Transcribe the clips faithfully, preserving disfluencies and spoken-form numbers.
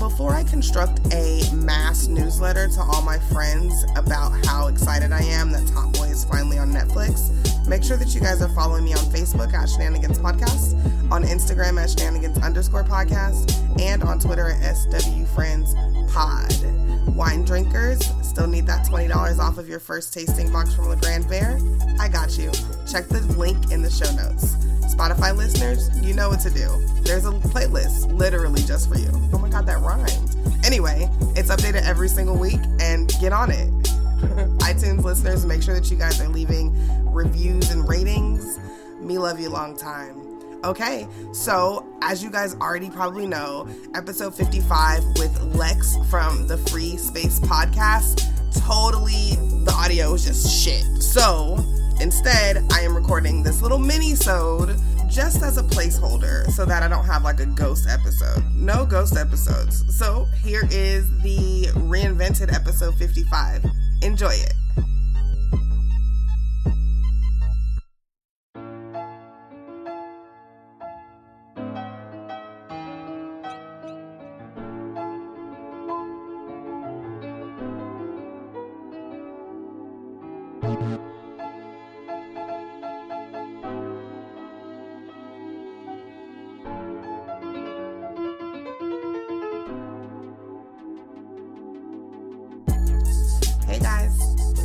Before I construct a mass newsletter to all my friends about how excited I am that Top Boy is finally on Netflix, make sure that you guys are following me on Facebook at Shenanigans Podcast, on Instagram at Shenanigans underscore podcast, and on Twitter at S W Friends Pod. Wine drinkers, still need that twenty dollars off of your first tasting box from Le Grand Bear? I got you. Check the link in the show notes. Spotify listeners, you know what to do. There's a playlist literally just for you. Oh my God, that rhymed. Anyway, it's updated every single week, and get on it. iTunes listeners, make sure that you guys are leaving reviews and ratings. Me love you long time. Okay, so as you guys already probably know, episode fifty-five with Lex from the Free Space Podcast, totally the audio is just shit. So instead, I am recording this little mini-sode just as a placeholder so that I don't have like a ghost episode. No ghost episodes. So here is the reinvented episode fifty-five. Enjoy it. Hey guys,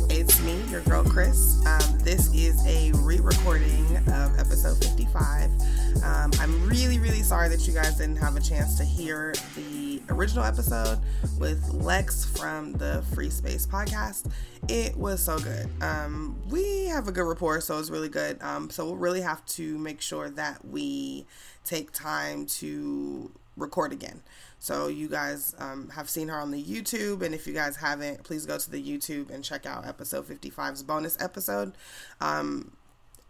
it's me, your girl Chris. Um, this is a re-recording of episode fifty-five. Um, I'm really, really sorry that you guys didn't have a chance to hear the original episode with Lex from the Free Space Podcast. It was so good. Um, we have a good rapport, so it's really good. Um, so we'll really have to make sure that we take time to record again. So you guys um, have seen her on the YouTube, and if you guys haven't, please go to the YouTube and check out episode fifty-five's bonus episode. Um,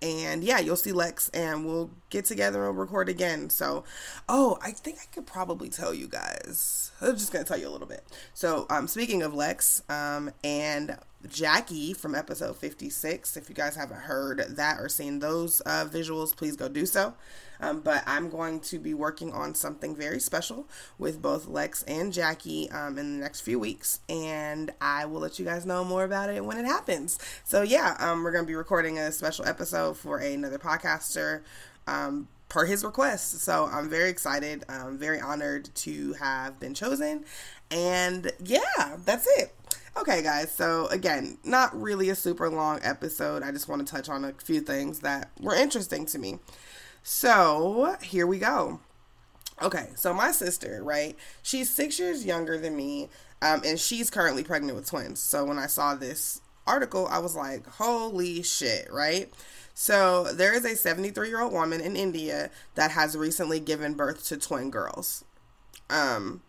and yeah, you'll see Lex, and we'll get together and record again. So, oh, I think I could probably tell you guys. I'm just going to tell you a little bit. So um, speaking of Lex um, and Jackie from episode fifty-six, if you guys haven't heard that or seen those uh, visuals, please go do so. Um, but I'm going to be working on something very special with both Lex and Jackie um, in the next few weeks, and I will let you guys know more about it when it happens. So yeah, um, we're going to be recording a special episode for another podcaster um, per his request. So I'm very excited, I'm very honored to have been chosen, and yeah, that's it. Okay, guys, so again, not really a super long episode. I just want to touch on a few things that were interesting to me. So here we go. Okay, so my sister, right? She's six years younger than me, um, and she's currently pregnant with twins. So when I saw this article, I was like, holy shit, right? So there is a seventy-three-year-old woman in India that has recently given birth to twin girls. Um...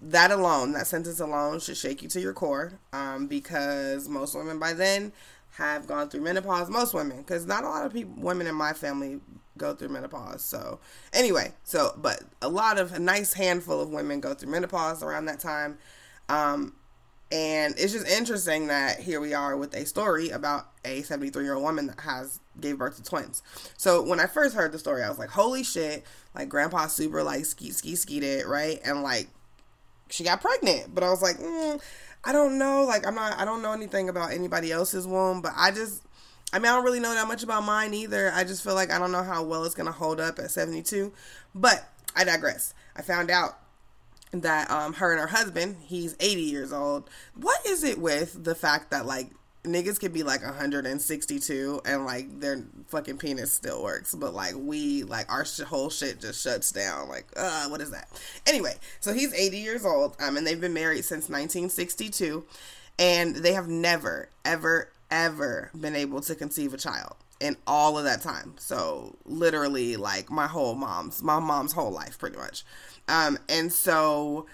That alone, that sentence alone should shake you to your core, um, because most women by then have gone through menopause. Most women, because not a lot of people, women in my family go through menopause. So anyway, so, but a lot of, a nice handful of women go through menopause around that time. Um, and it's just interesting that here we are with a story about a seventy-three-year-old woman that has gave birth to twins. So when I first heard the story, I was like, holy shit, like grandpa super like skeet, skeet, skeet it, right? And like, she got pregnant, but I was like, mm, I don't know. Like, I'm not, I don't know anything about anybody else's womb, but I just, I mean, I don't really know that much about mine either. I just feel like I don't know how well it's going to hold up at seventy-two, but I digress. I found out that, um, her and her husband, he's eighty years old. What is it with the fact that like niggas could be like one hundred sixty-two and like their fucking penis still works, but like we, like our sh- whole shit just shuts down. Like, uh, what is that? Anyway, so he's eighty years old, um, and they've been married since nineteen sixty-two, and they have never, ever, ever been able to conceive a child in all of that time. So literally like my whole mom's, my mom's whole life pretty much. Um, and so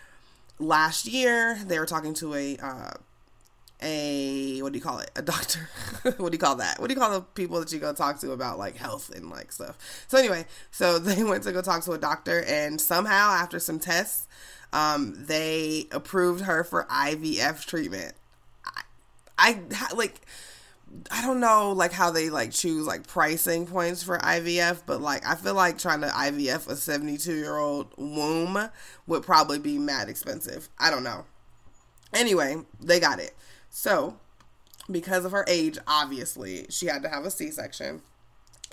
last year they were talking to a uh a what do you call it a doctor what do you call that what do you call the people that you go talk to about like health and like stuff. So anyway, so they went to go talk to a doctor, and somehow after some tests um they approved her for I V F treatment. I, I like I don't know like how they like choose like pricing points for I V F, but like I feel like trying to I V F a seventy-two year old womb would probably be mad expensive. I don't know. Anyway, they got it. So because of her age, obviously she had to have a C-section,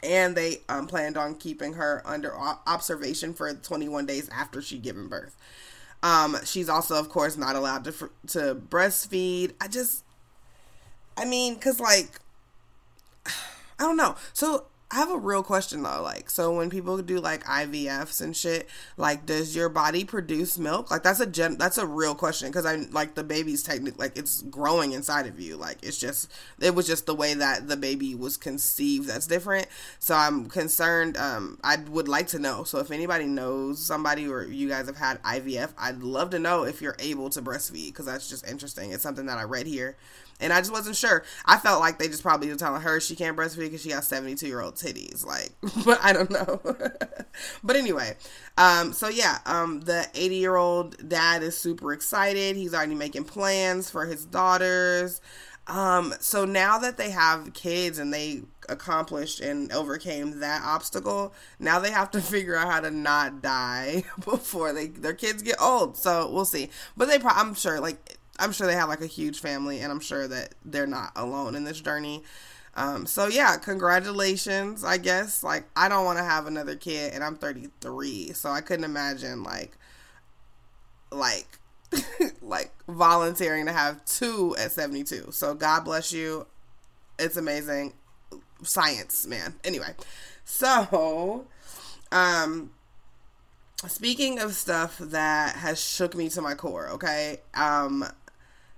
and they um, planned on keeping her under observation for twenty-one days after she given birth. Um, she's also, of course, not allowed to, to breastfeed. I just, I mean, cause like, I don't know. So I have a real question though. Like, so when people do like I V Fs and shit, like, does your body produce milk? Like that's a gen- that's a real question. Cause I'm like the baby's technically like it's growing inside of you. Like it's just, it was just the way that the baby was conceived. That's different. So I'm concerned. Um, I would like to know. So if anybody knows somebody or you guys have had I V F, I'd love to know if you're able to breastfeed. Cause that's just interesting. It's something that I read here. And I just wasn't sure. I felt like they just probably were telling her she can't breastfeed because she got seventy-two year old titties. Like, but I don't know. But anyway, um, so yeah, um, the eighty year old dad is super excited. He's already making plans for his daughters. Um, so now that they have kids and they accomplished and overcame that obstacle, now they have to figure out how to not die before they their kids get old. So we'll see. But they probably, I'm sure, like, I'm sure they have like a huge family, and I'm sure that they're not alone in this journey. Um, so yeah, congratulations, I guess. Like, I don't want to have another kid, and I'm thirty-three. So I couldn't imagine like, like, like volunteering to have two at seventy-two. So God bless you. It's amazing. Science, man. Anyway. So, um, speaking of stuff that has shook me to my core. Okay. Um,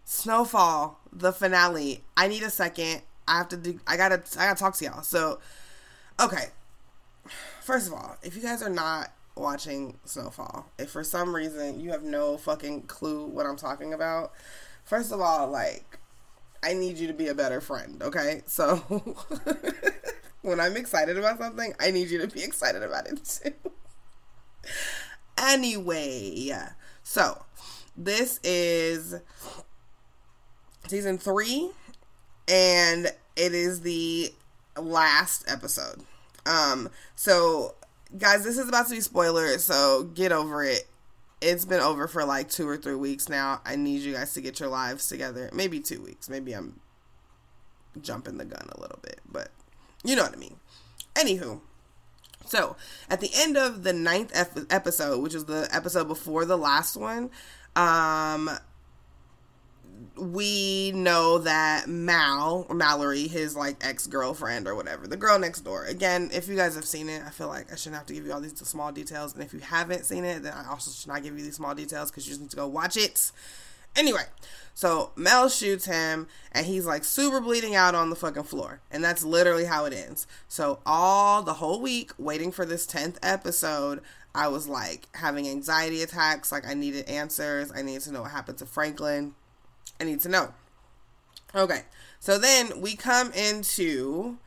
Snowfall, the finale. I need a second. I have to do, I gotta, I gotta talk to y'all. So, okay. First of all, if you guys are not watching Snowfall, if for some reason you have no fucking clue what I'm talking about, first of all, like, I need you to be a better friend. Okay. So when I'm excited about something, I need you to be excited about it too. Anyway. So this is season three. And it is the last episode. Um, so, guys, this is about to be spoiler, so get over it. It's been over for like two or three weeks now. I need you guys to get your lives together. Maybe two weeks. Maybe I'm jumping the gun a little bit, but you know what I mean. Anywho. So, at the end of the ninth ep- episode, which is the episode before the last one, um... we know that Mal, or Mallory, his, like, ex-girlfriend or whatever, the girl next door. Again, if you guys have seen it, I feel like I shouldn't have to give you all these small details. And if you haven't seen it, then I also should not give you these small details because you just need to go watch it. Anyway, so Mel shoots him, and he's, like, super bleeding out on the fucking floor. And that's literally how it ends. So all the whole week, waiting for this tenth episode, I was, like, having anxiety attacks. Like, I needed answers. I needed to know what happened to Franklin. I need to know. Okay. So then we come into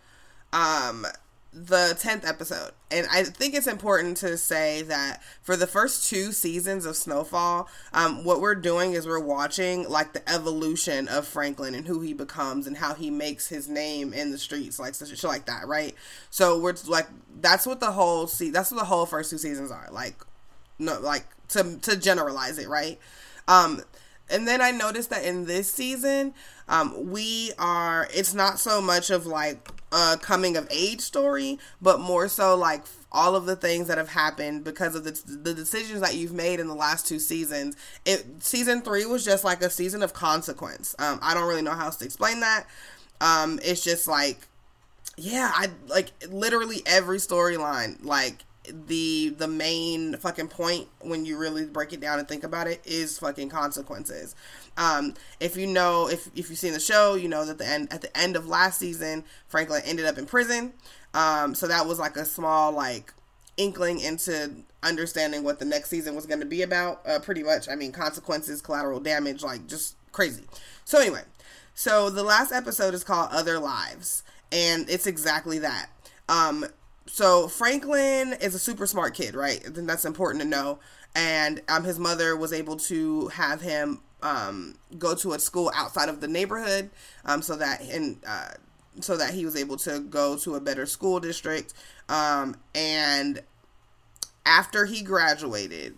um, the tenth episode. And I think it's important to say that for the first two seasons of Snowfall, um, what we're doing is we're watching like the evolution of Franklin and who he becomes and how he makes his name in the streets, like shit like that, right? So we're like, that's what the whole se- that's what the whole first two seasons are. Like, no, like to to generalize it, right? Um, And then I noticed that in this season, um, we are, it's not so much of like a coming of age story, but more so like all of the things that have happened because of the, the decisions that you've made in the last two seasons. It, season three was just like a season of consequence. Um, I don't really know how else to explain that. Um, it's just like, yeah, I like literally every storyline, like the the main fucking point when you really break it down and think about it is fucking consequences. Um, if you know, if, if you've seen the show, you know that the end, at the end of last season, Franklin ended up in prison. Um, so that was like a small, like, inkling into understanding what the next season was going to be about, uh, pretty much. I mean, consequences, collateral damage, like, just crazy. So anyway, so the last episode is called Other Lives, and it's exactly that. Um, so Franklin is a super smart kid, right? And that's important to know. And um, his mother was able to have him um, go to a school outside of the neighborhood, um, so that and uh, so that he was able to go to a better school district. Um, and after he graduated,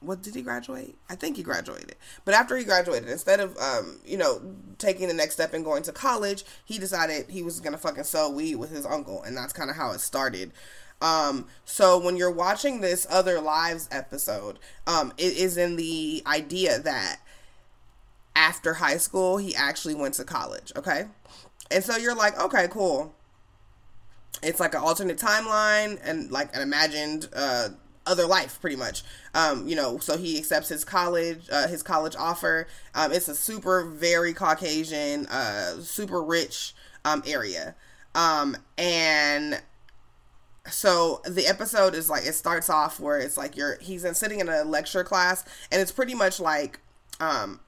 what did he graduate? I think he graduated. But after he graduated, instead of, um, you know, taking the next step and going to college, he decided he was going to fucking sell weed with his uncle. And that's kind of how it started. Um, so when you're watching this Other Lives episode, um, it is in the idea that after high school, he actually went to college. Okay. And so you're like, okay, cool. It's like an alternate timeline and like an imagined, uh, other life, pretty much. Um, you know, so he accepts his college, uh, his college offer. Um, it's a super, very Caucasian, uh, super rich, um, area. Um, and so the episode is like, it starts off where it's like you're, he's in, sitting in a lecture class, and it's pretty much like, um,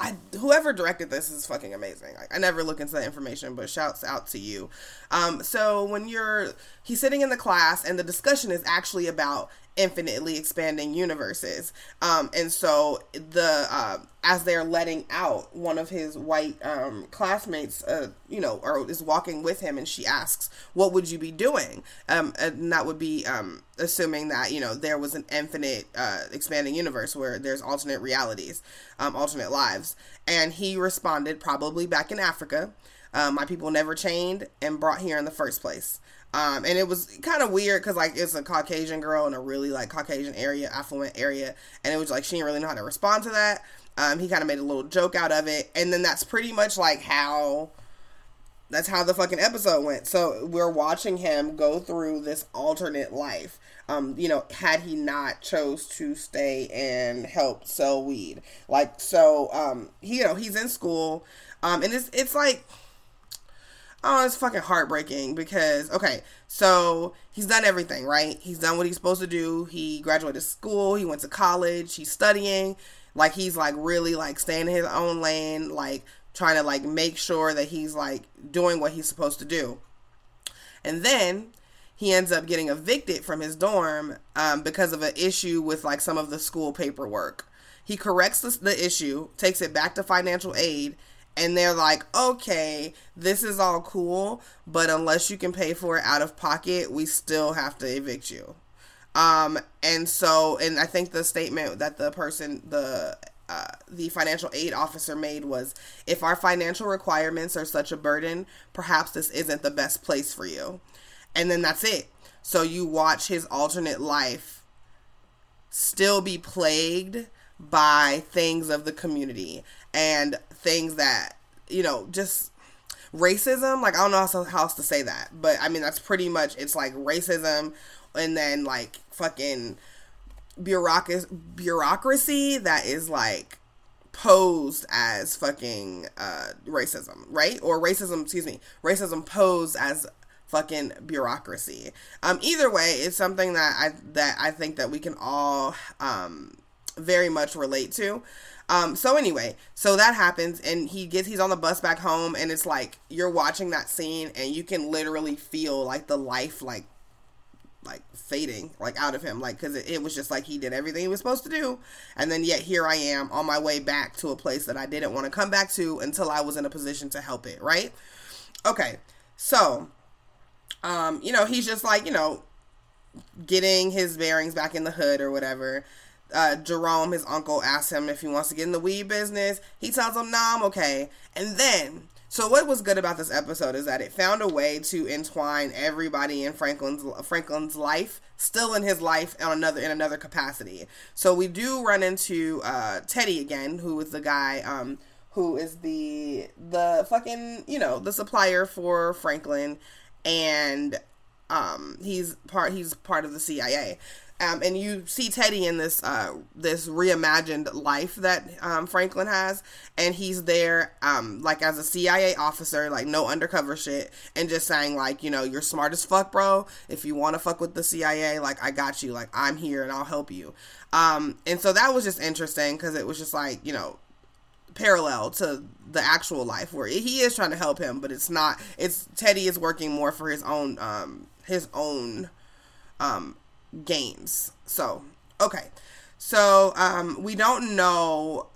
I, whoever directed this is fucking amazing. Like, I never look into that information, but shouts out to you. Um, so when you're, he's sitting in the class, and the discussion is actually about infinitely expanding universes. Um, and so the, uh, as they're letting out, one of his white, um, classmates, uh, you know, or is walking with him, and she asks, what would you be doing? Um, and that would be, um, assuming that, you know, there was an infinite, uh, expanding universe where there's alternate realities, um, alternate lives. And he responded, probably back in Africa. Um, my people never chained and brought here in the first place. Um, and it was kind of weird because, like, it's a Caucasian girl in a really, like, Caucasian area, affluent area. And it was like, she didn't really know how to respond to that. Um, he kind of made a little joke out of it. And then that's pretty much, like, how, that's how the fucking episode went. So we're watching him go through this alternate life. Um, you know, had he not chose to stay and help sell weed. Like, so, um, he, you know, he's in school. Um, and it's, it's like... Oh, it's fucking heartbreaking because, okay, so he's done everything, right? He's done what he's supposed to do. He graduated school. He went to college. He's studying. Like, he's, like, really, like, staying in his own lane, like, trying to, like, make sure that he's, like, doing what he's supposed to do. And then he ends up getting evicted from his dorm um, because of an issue with, like, some of the school paperwork. He corrects the, the issue, takes it back to financial aid, and they're like, okay, this is all cool, but unless you can pay for it out of pocket, we still have to evict you. Um, and so, and I think the statement that the person, the uh, the financial aid officer made was, if our financial requirements are such a burden, perhaps this isn't the best place for you. And then that's it. So you watch his alternate life still be plagued by things of the community and things that, you know, just racism. Like, I don't know how else to say that, but I mean, that's pretty much, it's like racism and then like fucking bureaucracy, bureaucracy that is like posed as fucking uh, racism, right? Or racism, excuse me, racism posed as fucking bureaucracy. Um, either way, it's something that I, that I think that we can all, um, very much relate to. Um, so anyway, so that happens and he gets, he's on the bus back home, and it's like, you're watching that scene and you can literally feel like the life, like, like fading, like out of him. Like, cause it, it was just like, he did everything he was supposed to do. And then yet here I am on my way back to a place that I didn't want to come back to until I was in a position to help it. Right. Okay. So, um, you know, he's just like, you know, getting his bearings back in the hood or whatever. Uh, Jerome, his uncle, asks him if he wants to get in the weed business. He tells him, nah, I'm okay. And then, so what was good about this episode is that it found a way to entwine everybody in Franklin's Franklin's life, still in his life, on another in another capacity. So we do run into uh, Teddy again, who is the guy um, who is the the fucking, you know, the supplier for Franklin, and um, he's part he's part of the C I A. Um, and you see Teddy in this uh, this reimagined life that um, Franklin has, and he's there um, like as a C I A officer, like no undercover shit, and just saying like, you know, you're smart as fuck, bro. If you want to fuck with the C I A, like I got you, like I'm here and I'll help you. Um, and so that was just interesting because it was just like, you know, parallel to the actual life where he is trying to help him, but it's not. It's Teddy is working more for his own um, his own. Um, games. So, okay. So, um, we don't know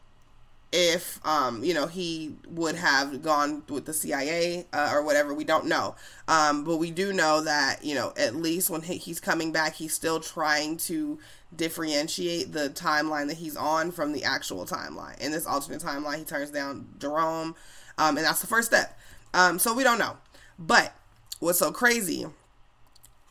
if, um, you know, he would have gone with the C I A, uh, or whatever. We don't know. Um, but we do know that, you know, at least when he, he's coming back, he's still trying to differentiate the timeline that he's on from the actual timeline. In this alternate timeline, he turns down Jerome. Um, and that's the first step. Um, so we don't know. But what's so crazy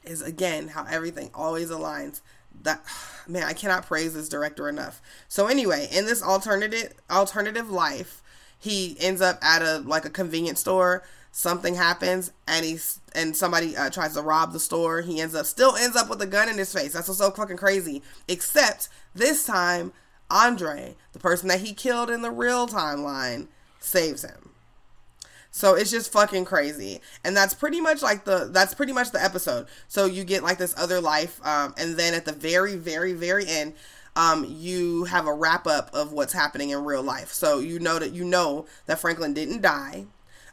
is again how everything always aligns. That, man, I cannot praise this director enough. So anyway, in this alternative alternative life, he ends up at a like a convenience store. Something happens, and he's and somebody uh, tries to rob the store. He ends up still ends up with a gun in his face. That's what's so fucking crazy. Except this time, Andre, the person that he killed in the real timeline, saves him. So it's just fucking crazy. And that's pretty much like the, that's pretty much the episode. So you get like this other life. Um, and then at the very, very, very end, um, you have a wrap up of what's happening in real life. So you know that, you know that Franklin didn't die.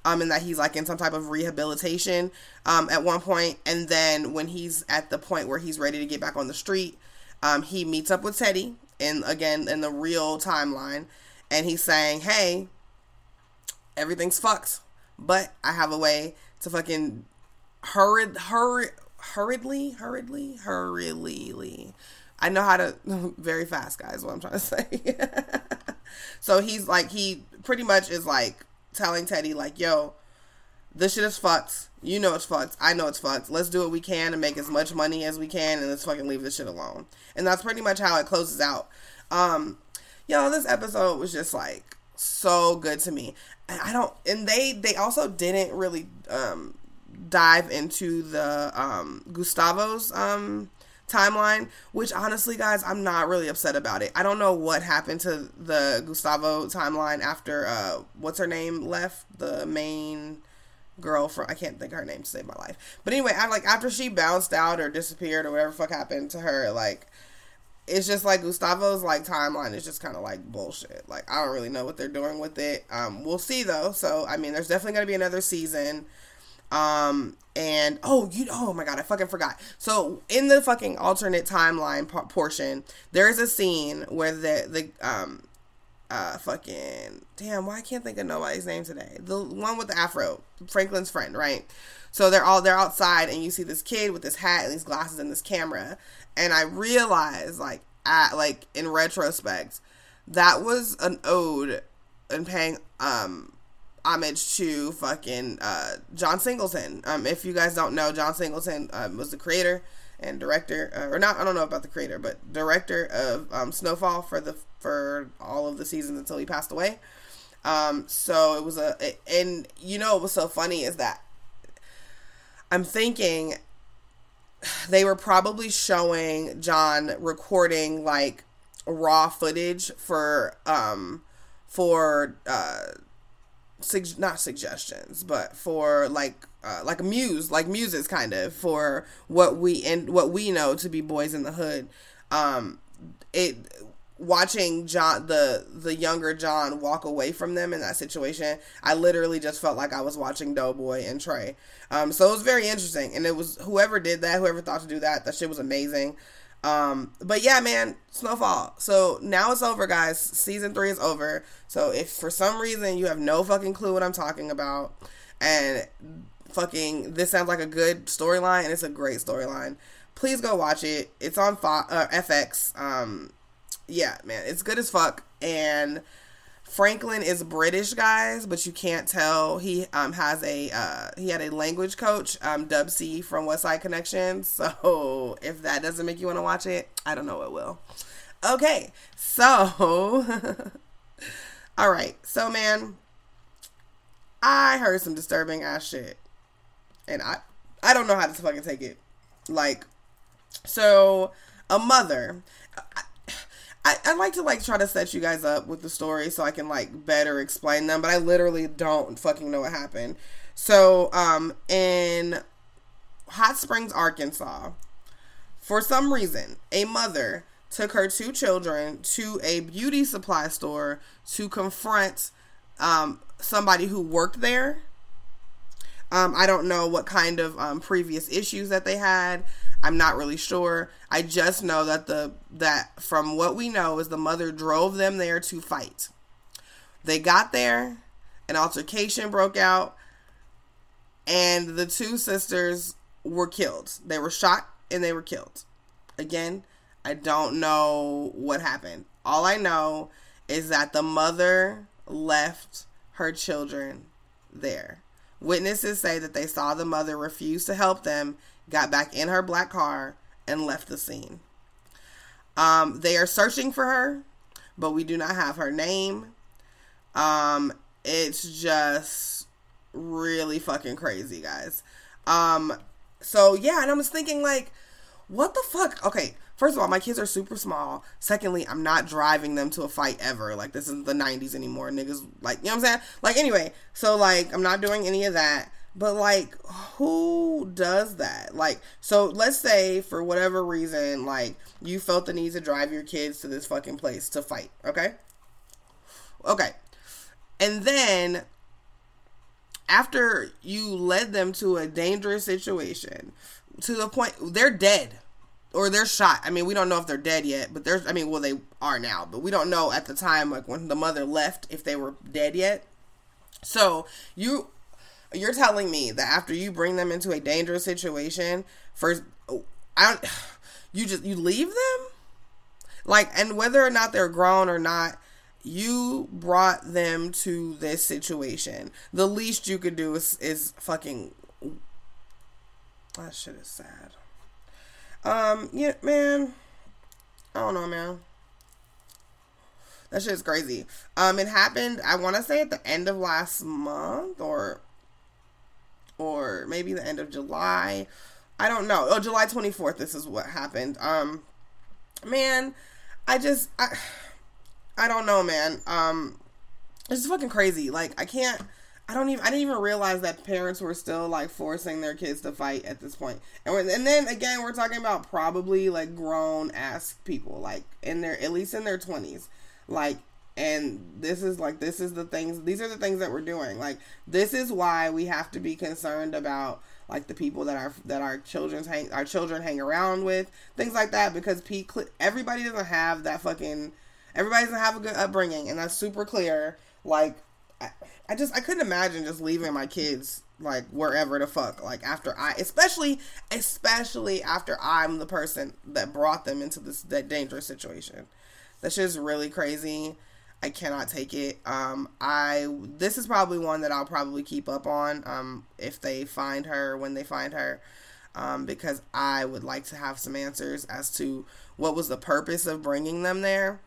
Um, and that he's like in some type of rehabilitation, um, at one point. And then when he's at the point where he's ready to get back on the street, um, he meets up with Teddy and again, in the real timeline. And he's saying, hey, everything's fucked. But I have a way to fucking hurried, hurried, hurriedly, hurriedly, hurriedly. I know how to, very fast, guys, what I'm trying to say. So he's like, he pretty much is like telling Teddy like, yo, this shit is fucked. You know it's fucked. I know it's fucked. Let's do what we can and make as much money as we can and let's fucking leave this shit alone. And that's pretty much how it closes out. Um, yo, this episode was just like so good to me. I don't, and they, they also didn't really, um, dive into the, um, Gustavo's, um, timeline, which honestly, guys, I'm not really upset about it. I don't know what happened to the Gustavo timeline after, uh, what's her name left, the main girl from, I can't think of her name to save my life, but anyway, I like, after she bounced out or disappeared or whatever the fuck happened to her, like, it's just like Gustavo's like timeline is just kind of like bullshit. Like I don't really know what they're doing with it. Um, we'll see though. So I mean, there's definitely gonna be another season. Um, and oh, you oh my god, I fucking forgot. So in the fucking alternate timeline p- portion, there is a scene where the the um uh fucking damn why I can't think of nobody's name today. The one with the afro, Franklin's friend, right? So they're all, they're outside and you see this kid with this hat and these glasses and this camera. And I realized like, at like in retrospect, that was an ode and paying, um, homage to fucking, uh, John Singleton. Um, if you guys don't know, John Singleton, um, was the creator and director, uh, or not, I don't know about the creator, but director of, um, Snowfall for the, for all of the seasons until he passed away. Um, so it was a, it, and you know, what was so funny is that I'm thinking they were probably showing John recording like raw footage for, um, for, uh, sug- not suggestions, but for like, uh, like muse, like muses kind of for what we, and what we know to be Boys in the Hood. Um, it watching John, the, the younger John walk away from them in that situation, I literally just felt like I was watching Doughboy and Trey. Um, so it was very interesting. And it was whoever did that, whoever thought to do that, that shit was amazing. Um, but yeah, man, Snowfall. So now it's over, guys. Season three is over. So if for some reason you have no fucking clue what I'm talking about and fucking, this sounds like a good storyline and it's a great storyline, please go watch it. It's on Fo- uh, F X. Um, Yeah, man, it's good as fuck, and Franklin is British, guys, but you can't tell. He um has a, uh, he had a language coach, um, Dub C from West Side Connection, so if that doesn't make you want to watch it, I don't know what will. Okay, so, all right, so, man, I heard some disturbing ass shit, and I, I don't know how to fucking take it, like, so... a mother. I, I, I like to like try to set you guys up with the story so I can like better explain them, but I literally don't fucking know what happened. So, um, in Hot Springs, Arkansas, for some reason, a mother took her two children to a beauty supply store to confront um, somebody who worked there. Um, I don't know what kind of um, previous issues that they had. I'm not really sure. I just know that the that from what we know is the mother drove them there to fight. They got there, an altercation broke out, and the two sisters were killed. They were shot and they were killed. Again, I don't know what happened. All I know is that the mother left her children there. Witnesses say that they saw the mother refuse to help them, got back in her black car, and left the scene. Um, they are searching for her, but we do not have her name. Um, it's just really fucking crazy, guys. Um, so, yeah, and I was thinking, like, what the fuck? Okay, first of all, my kids are super small. Secondly, I'm not driving them to a fight ever. Like, this isn't the nineties anymore. Niggas, like, you know what I'm saying? Like, anyway, so, like, I'm not doing any of that. But, like, who does that? Like, so let's say for whatever reason, like, you felt the need to drive your kids to this fucking place to fight, okay? Okay. And then, after you led them to a dangerous situation, to the point, they're dead. Or they're shot. I mean, we don't know if they're dead yet, but there's, I mean, well, they are now. But we don't know at the time, like, when the mother left, if they were dead yet. So, you... You're telling me that after you bring them into a dangerous situation, first, I don't, you just, you leave them? Like, and whether or not they're grown or not, you brought them to this situation. The least you could do is, is fucking, that shit is sad. Um, yeah, man, I don't know, man. That shit is crazy. Um, it happened, I want to say at the end of last month, or... or maybe the end of July. I don't know. Oh, July twenty-fourth, this is what happened. Um, man, I just, I, I don't know, man. Um, it's fucking crazy. Like, I can't, I don't even, I didn't even realize that parents were still, like, forcing their kids to fight at this point. And we're, and then, again, we're talking about probably, like, grown-ass people, like, in their, at least in their twenties. Like, and this is like, this is the things, these are the things that we're doing. Like, this is why we have to be concerned about, like, the people that our, that our children's hang, our children hang around with, things like that, because P, everybody doesn't have that fucking, everybody doesn't have a good upbringing, and that's super clear. Like, I, I just, I couldn't imagine just leaving my kids, like, wherever the fuck, like, after I, especially, especially after I'm the person that brought them into this, that dangerous situation. That shit's really crazy. I cannot take it. Um, I, this is probably one that I'll probably keep up on, um, if they find her, when they find her, um, because I would like to have some answers as to what was the purpose of bringing them there.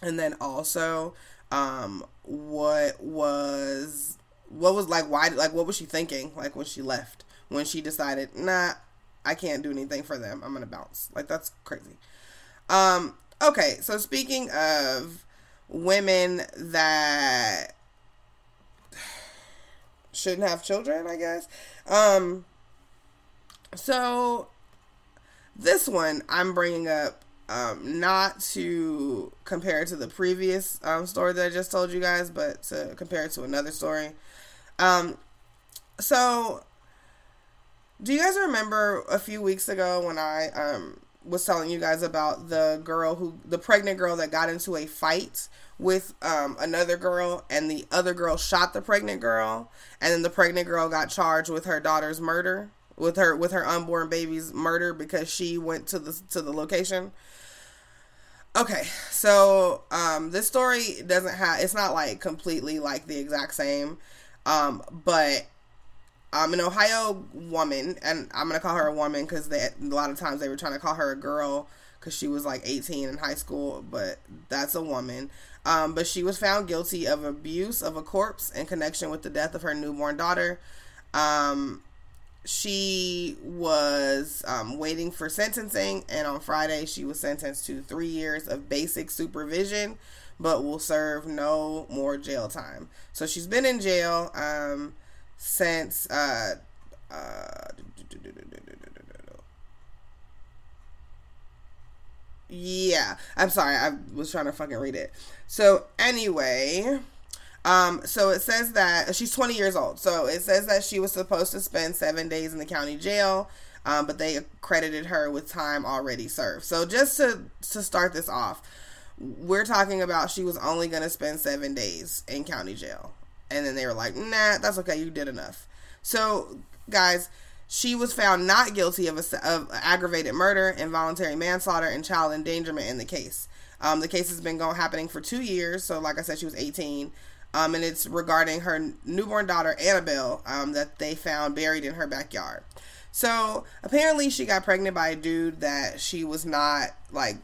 And then also, um, what was, what was like, why, like, what was she thinking? Like, when she left, when she decided, nah, I can't do anything for them, I'm going to bounce. Like, that's crazy. Um, okay. So speaking of women that shouldn't have children, I guess. Um, so this one I'm bringing up, um, not to compare it to the previous um, story that I just told you guys, but to compare it to another story. Um, so do you guys remember a few weeks ago when I, um, was telling you guys about the girl who, the pregnant girl that got into a fight with um, another girl, and the other girl shot the pregnant girl, and then the pregnant girl got charged with her daughter's murder, with her, with her unborn baby's murder, because she went to the, to the location. Okay. So um, this story doesn't have, it's not like completely like the exact same, um, but Um, an Ohio woman, and I'm going to call her a woman because a lot of times they were trying to call her a girl because she was like eighteen in high school, but that's a woman. Um, but she was found guilty of abuse of a corpse in connection with the death of her newborn daughter. Um, she was um, waiting for sentencing, and on Friday she was sentenced to three years of basic supervision, but will serve no more jail time. So she's been in jail um, since uh, uh, yeah, I'm sorry, I was trying to fucking read it. So anyway, Um, so it says that she's twenty years old. So it says that she was supposed to spend seven days in the county jail, um, but they credited her with time already served. So just to, to start this off, we're talking about she was only going to spend seven days in county jail. And then they were like, nah, that's okay. You did enough. So guys, she was found not guilty of, a, of aggravated murder, involuntary manslaughter, and child endangerment in the case. Um, the case has been going happening for two years. So like I said, she was eighteen. Um, and it's regarding her newborn daughter, Annabelle, um, that they found buried in her backyard. So apparently she got pregnant by a dude that she was not like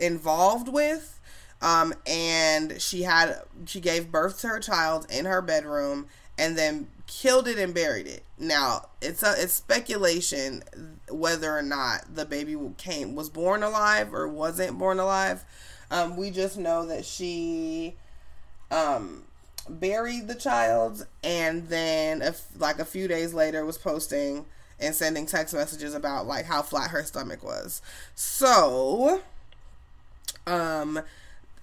involved with. Um, and she had, she gave birth to her child in her bedroom and then killed it and buried it. Now it's a, it's speculation whether or not the baby came, was born alive or wasn't born alive. Um, we just know that she, um, buried the child, and then a f- like a few days later was posting and sending text messages about like how flat her stomach was. So, um,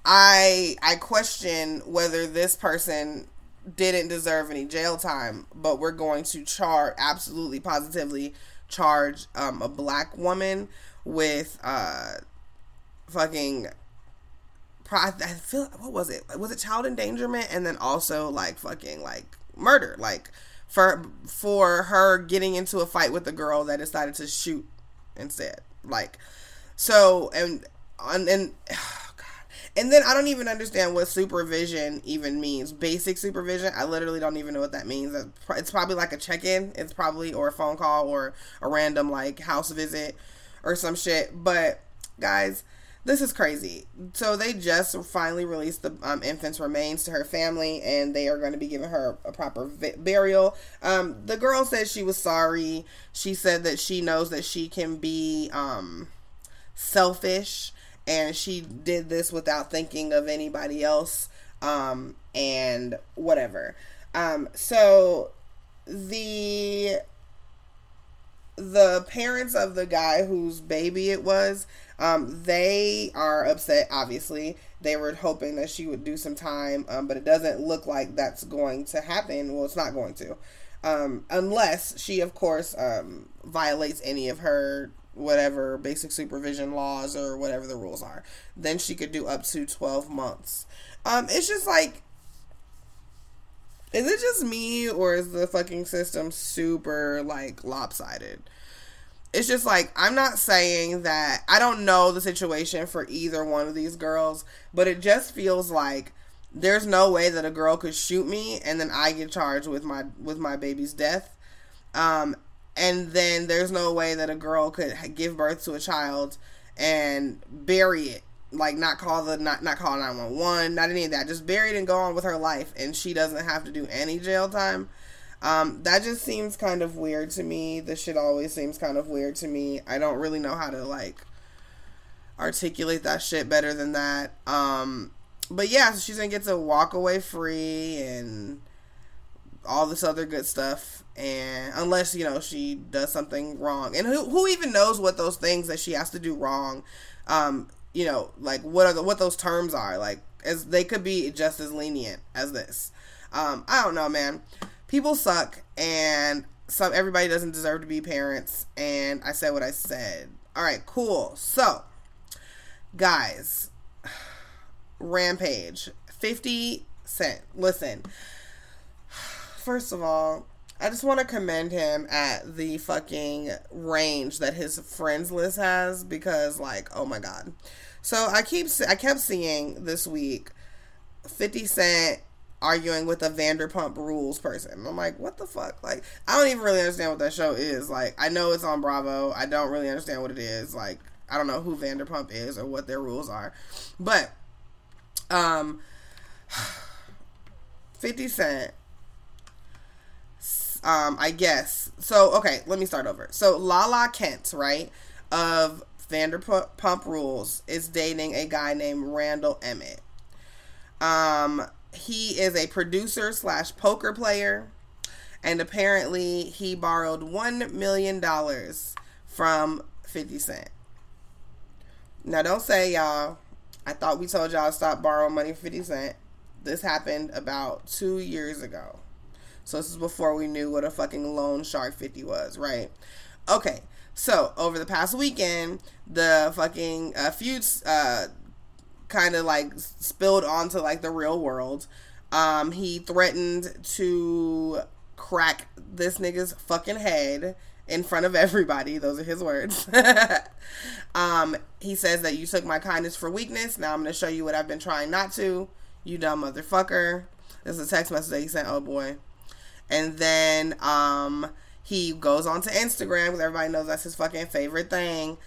I, I question whether this person didn't deserve any jail time, but we're going to charge, absolutely positively charge, um, a black woman with, uh, fucking, I feel, what was it? Was it child endangerment? And then also like fucking like murder, like for, for her getting into a fight with the girl that decided to shoot instead. Like, so, and, and, and oh God. And then I don't even understand what supervision even means. Basic supervision. I literally don't even know what that means. It's probably like a check-in. It's probably, or a phone call or a random like house visit or some shit. But guys, this is crazy. So they just finally released the um, infant's remains to her family, and they are going to be giving her a proper vi- burial. Um, the girl said she was sorry. She said that she knows that she can be um, selfish, and she did this without thinking of anybody else, um, and whatever. Um, so the the parents of the guy whose baby it was, Um, they are upset, obviously. They were hoping that she would do some time, um, but it doesn't look like that's going to happen. Well, it's not going to. Um, unless she, of course, um, violates any of her, whatever, basic supervision laws or whatever the rules are. Then she could do up to twelve months. Um, it's just like, is it just me or is the fucking system super, like, lopsided? It's just like, I'm not saying that, I don't know the situation for either one of these girls, but it just feels like there's no way that a girl could shoot me and then I get charged with my, with my baby's death. Um, and then there's no way that a girl could give birth to a child and bury it. Like not call the, not, not call nine one one, not any of that. Just bury it and go on with her life. And she doesn't have to do any jail time. Um, that just seems kind of weird to me. This shit always seems kind of weird to me. I don't really know how to, like, articulate that shit better than that. Um, but yeah, so she's gonna get to walk away free and all this other good stuff. And unless, you know, she does something wrong. And who, who even knows what those things that she has to do wrong, um, you know, like, what are the, what those terms are. Like, as they could be just as lenient as this. Um, I don't know, man. People suck, and some everybody doesn't deserve to be parents, and I said what I said. All right, cool. So, guys, Rampage, fifty cent. Listen, first of all, I just want to commend him at the fucking range that his friends list has, because, like, oh my God. So, I keep I kept seeing this week, fifty cent, arguing with a Vanderpump Rules person. I'm like, what the fuck? Like, I don't even really understand what that show is. Like, I know it's on Bravo. I don't really understand what it is. Like, I don't know who Vanderpump is or what their rules are. But, um, fifty Cent um, I guess. So, okay, let me start over. So, Lala Kent, right, of Vanderpump Rules, is dating a guy named Randall Emmett. Um, he is a producer slash poker player, and apparently he borrowed one million dollars from fifty cent. Now, don't say, y'all, I thought we told y'all to stop borrowing money from fifty cent. This happened about two years ago. So this is before we knew what a fucking loan shark fifty was, right? Okay, so over the past weekend, the fucking uh, feuds uh, kind of like spilled onto like the real world. Um, he threatened to crack this nigga's fucking head in front of everybody. Those are his words. um, he says that you took my kindness for weakness. Now I'm going to show you what I've been trying not to. You dumb motherfucker. This is a text message that he sent. Oh boy. And then um, he goes on to Instagram, because everybody knows that's his fucking favorite thing.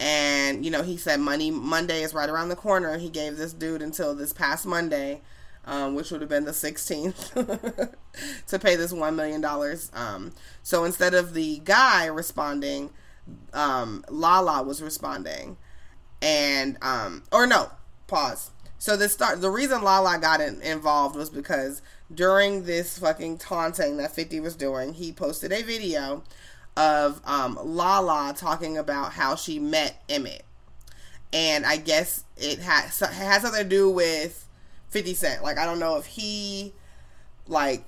And, you know, he said Money Monday is right around the corner. He gave this dude until this past Monday, um, which would have been the sixteenth, to pay this one million dollars. Um, so instead of the guy responding, um, Lala was responding. And, um, or no, pause. So the start, the reason Lala got in, involved was because during this fucking taunting that fifty was doing, he posted a video of um, Lala talking about how she met Emmett. And I guess it has, it has something to do with fifty cent. Like, I don't know if he, like,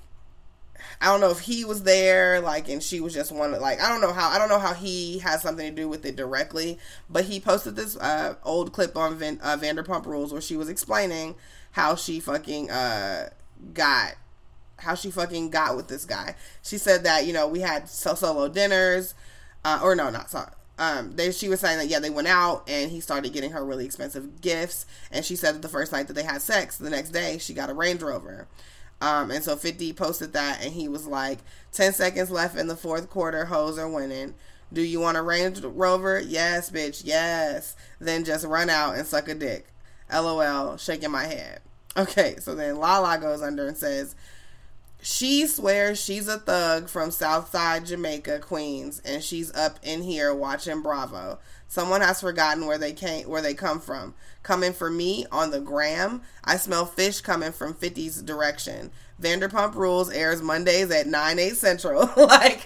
I don't know if he was there, like, and she was just one of, like, I don't know how, I don't know how he has something to do with it directly, but he posted this, uh, old clip on Van, uh, Vanderpump Rules where she was explaining how she fucking, uh, got, how she fucking got with this guy. She said that, you know, we had so solo dinners, uh, or no, not sorry. Um, they, she was saying that, yeah, they went out and he started getting her really expensive gifts. And she said that the first night that they had sex, the next day she got a Range Rover. Um, and so fifty posted that, and he was like, ten seconds left in the fourth quarter, hoes are winning. Do you want a Range Rover? Yes, bitch, yes. Then just run out and suck a dick. LOL, shaking my head. Okay, so then Lala goes under and says, she swears she's a thug from Southside Jamaica, Queens, and she's up in here watching Bravo. Someone has forgotten where they came, where they come from. Coming for me on the gram, I smell fish coming from fifty's direction. Vanderpump Rules airs Mondays at nine, eight Central. Like,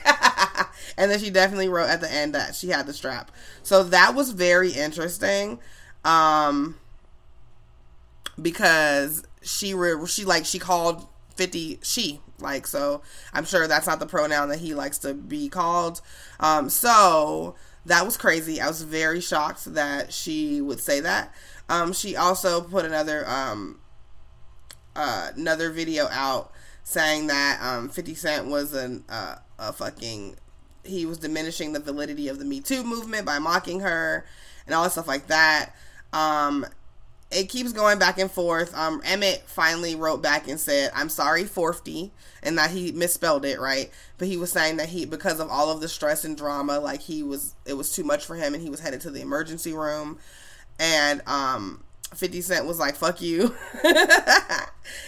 and then she definitely wrote at the end that she had the strap. So that was very interesting, um, because she re- she like she called fifty she. Like, so I'm sure that's not the pronoun that he likes to be called. Um, so that was crazy. I was very shocked that she would say that. Um, she also put another, um, uh, another video out saying that, um, fifty cent was an, uh, a fucking, he was diminishing the validity of the Me Too movement by mocking her and all that stuff like that. Um, It keeps going back and forth. Um, Emmett finally wrote back and said, I'm sorry, Fofty, and that he misspelled it, right? But he was saying that he, because of all of the stress and drama, like he was, it was too much for him and he was headed to the emergency room. And um, fifty cent was like, fuck you.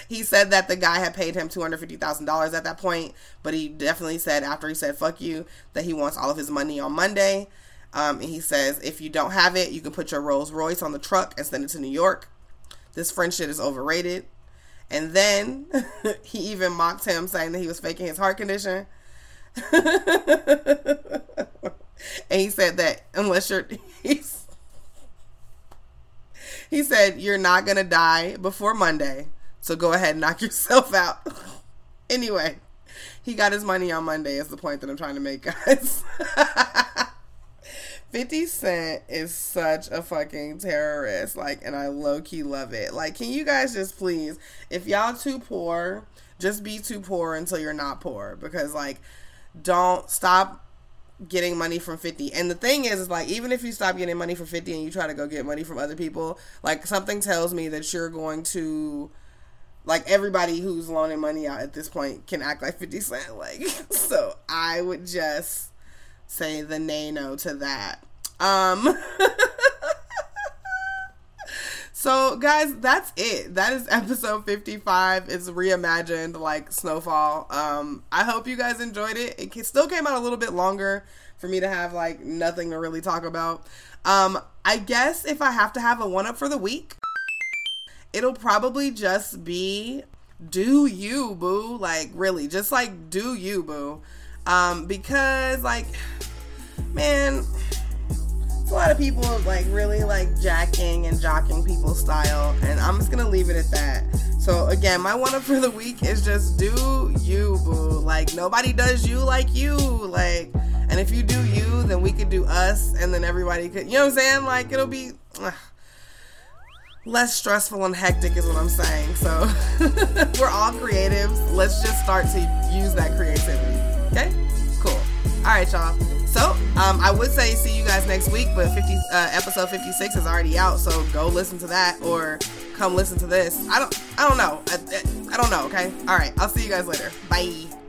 He said that the guy had paid him two hundred fifty thousand dollars at that point, but he definitely said, after he said, fuck you, that he wants all of his money on Monday. Um, and he says, if you don't have it, you can put your Rolls Royce on the truck and send it to New York. This friendship is overrated. And then he even mocked him, saying that he was faking his heart condition. And he said that unless you're, he's, he said, you're not going to die before Monday. So go ahead and knock yourself out. Anyway, he got his money on Monday is the point that I'm trying to make, guys. fifty cent is such a fucking terrorist, like, and I low-key love it. Like, can you guys just please, if y'all too poor, just be too poor until you're not poor, because, like, don't stop getting money from fifty. And the thing is, is, like, even if you stop getting money from fifty and you try to go get money from other people, like, something tells me that you're going to, like, everybody who's loaning money out at this point can act like fifty cent, like, so I would just say the nay no to that. Um, So, guys, that's it. That is episode fifty-five. It's reimagined like Snowfall. Um, I hope you guys enjoyed it. It still came out a little bit longer for me to have, like, nothing to really talk about. Um, I guess if I have to have a one-up for the week, it'll probably just be do you, boo. Like, really, just, like, do you, boo. Um, because, like, man... a lot of people like really like jacking and jocking people's style, and I'm just gonna leave it at that. So again, my one up for the week is just do you, boo. Like, nobody does you like you. Like, and if you do you, then we could do us, and then everybody could, you know what I'm saying? Like, it'll be uh, less stressful and hectic is what I'm saying. So we're all creatives. Let's just start to use that creativity. Okay, cool. All right, y'all. So, um, I would say see you guys next week, but fifty, uh, episode fifty-six is already out, so go listen to that or come listen to this. I don't, I don't know. I, I don't know, okay? All right, I'll see you guys later. Bye.